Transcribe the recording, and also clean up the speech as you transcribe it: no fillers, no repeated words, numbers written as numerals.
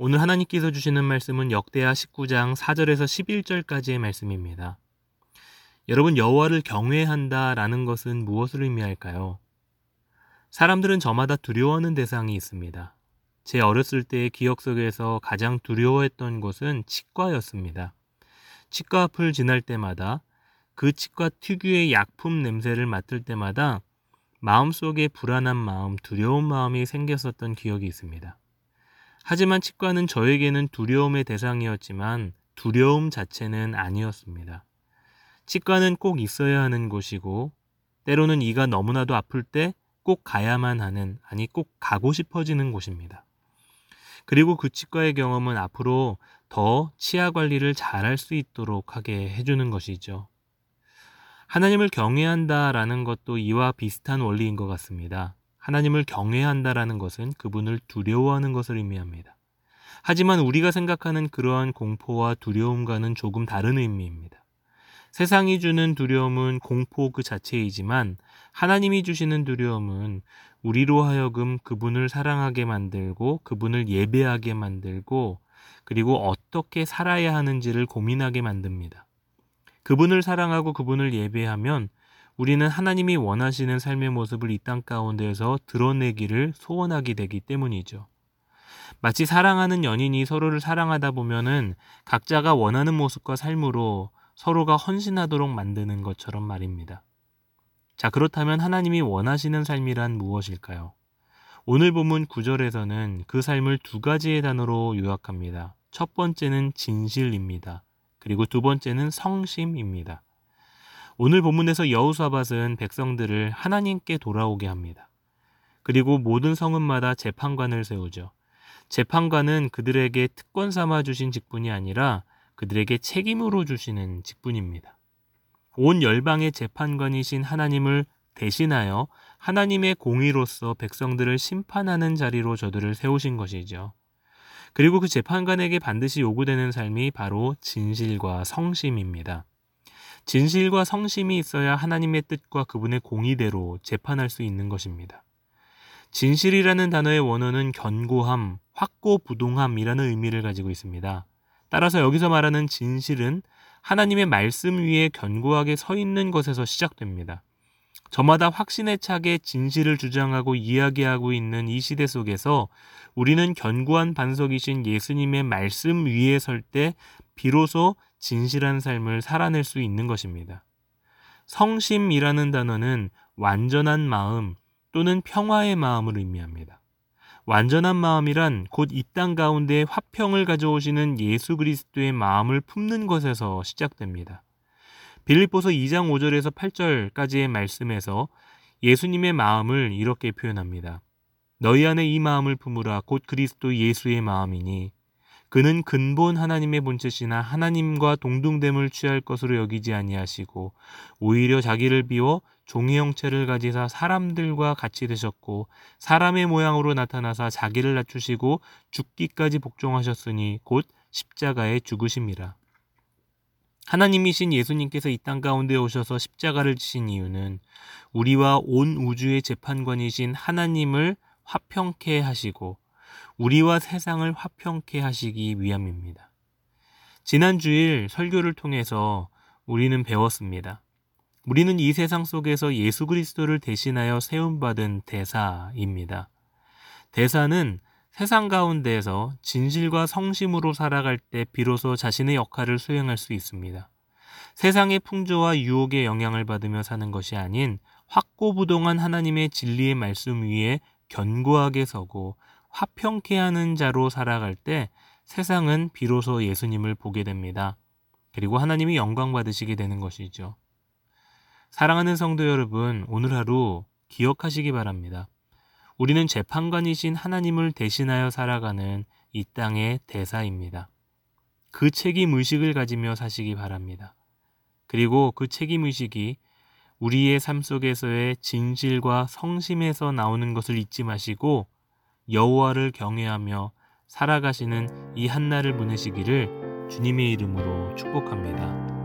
오늘 하나님께서 주시는 말씀은 역대하 19장 4절에서 11절까지의 말씀입니다. 여러분, 여호와를 경외한다라는 것은 무엇을 의미할까요? 사람들은 저마다 두려워하는 대상이 있습니다. 제 어렸을 때의 기억 속에서 가장 두려워했던 곳은 치과였습니다. 치과 앞을 지날 때마다 그 치과 특유의 약품 냄새를 맡을 때마다 마음속에 불안한 마음, 두려운 마음이 생겼었던 기억이 있습니다. 하지만 치과는 저에게는 두려움의 대상이었지만 두려움 자체는 아니었습니다. 치과는 꼭 있어야 하는 곳이고 때로는 이가 너무나도 아플 때 꼭 가야만 하는, 아니 꼭 가고 싶어지는 곳입니다. 그리고 그 치과의 경험은 앞으로 더 치아 관리를 잘할 수 있도록 하게 해주는 것이죠. 하나님을 경외한다라는 것도 이와 비슷한 원리인 것 같습니다. 하나님을 경외한다라는 것은 그분을 두려워하는 것을 의미합니다. 하지만 우리가 생각하는 그러한 공포와 두려움과는 조금 다른 의미입니다. 세상이 주는 두려움은 공포 그 자체이지만 하나님이 주시는 두려움은 우리로 하여금 그분을 사랑하게 만들고 그분을 예배하게 만들고 그리고 어떻게 살아야 하는지를 고민하게 만듭니다. 그분을 사랑하고 그분을 예배하면 우리는 하나님이 원하시는 삶의 모습을 이 땅 가운데에서 드러내기를 소원하게 되기 때문이죠. 마치 사랑하는 연인이 서로를 사랑하다 보면은 각자가 원하는 모습과 삶으로 서로가 헌신하도록 만드는 것처럼 말입니다. 자, 그렇다면 하나님이 원하시는 삶이란 무엇일까요? 오늘 본문 9절에서는 그 삶을 두 가지의 단어로 요약합니다. 첫 번째는 진실입니다. 그리고 두 번째는 성심입니다. 오늘 본문에서 여호사밧은 백성들을 하나님께 돌아오게 합니다. 그리고 모든 성읍마다 재판관을 세우죠. 재판관은 그들에게 특권 삼아 주신 직분이 아니라 그들에게 책임으로 주시는 직분입니다. 온 열방의 재판관이신 하나님을 대신하여 하나님의 공의로서 백성들을 심판하는 자리로 저들을 세우신 것이죠. 그리고 그 재판관에게 반드시 요구되는 삶이 바로 진실과 성심입니다. 진실과 성심이 있어야 하나님의 뜻과 그분의 공의대로 재판할 수 있는 것입니다. 진실이라는 단어의 원어는 견고함, 확고부동함이라는 의미를 가지고 있습니다. 따라서 여기서 말하는 진실은 하나님의 말씀 위에 견고하게 서 있는 것에서 시작됩니다. 저마다 확신에 차게 진실을 주장하고 이야기하고 있는 이 시대 속에서 우리는 견고한 반석이신 예수님의 말씀 위에 설 때 비로소 진실한 삶을 살아낼 수 있는 것입니다. 성심이라는 단어는 완전한 마음 또는 평화의 마음을 의미합니다. 완전한 마음이란 곧 이 땅 가운데 화평을 가져오시는 예수 그리스도의 마음을 품는 것에서 시작됩니다. 빌립보서 2장 5절에서 8절까지의 말씀에서 예수님의 마음을 이렇게 표현합니다. 너희 안에 이 마음을 품으라 곧 그리스도 예수의 마음이니 그는 근본 하나님의 본체시나 하나님과 동등됨을 취할 것으로 여기지 아니하시고 오히려 자기를 비워 종의 형체를 가지사 사람들과 같이 되셨고 사람의 모양으로 나타나사 자기를 낮추시고 죽기까지 복종하셨으니 곧 십자가에 죽으심이라. 하나님이신 예수님께서 이 땅 가운데 오셔서 십자가를 지신 이유는 우리와 온 우주의 재판관이신 하나님을 화평케 하시고 우리와 세상을 화평케 하시기 위함입니다. 지난 주일 설교를 통해서 우리는 배웠습니다. 우리는 이 세상 속에서 예수 그리스도를 대신하여 세움받은 대사입니다. 대사는 세상 가운데에서 진실과 성심으로 살아갈 때 비로소 자신의 역할을 수행할 수 있습니다. 세상의 풍조와 유혹의 영향을 받으며 사는 것이 아닌 확고부동한 하나님의 진리의 말씀 위에 견고하게 서고 화평케 하는 자로 살아갈 때 세상은 비로소 예수님을 보게 됩니다. 그리고 하나님이 영광 받으시게 되는 것이죠. 사랑하는 성도 여러분, 오늘 하루 기억하시기 바랍니다. 우리는 재판관이신 하나님을 대신하여 살아가는 이 땅의 대사입니다. 그 책임의식을 가지며 사시기 바랍니다. 그리고 그 책임의식이 우리의 삶 속에서의 진실과 성심에서 나오는 것을 잊지 마시고 여호와를 경외하며 살아가시는 이 한날을 보내시기를 주님의 이름으로 축복합니다.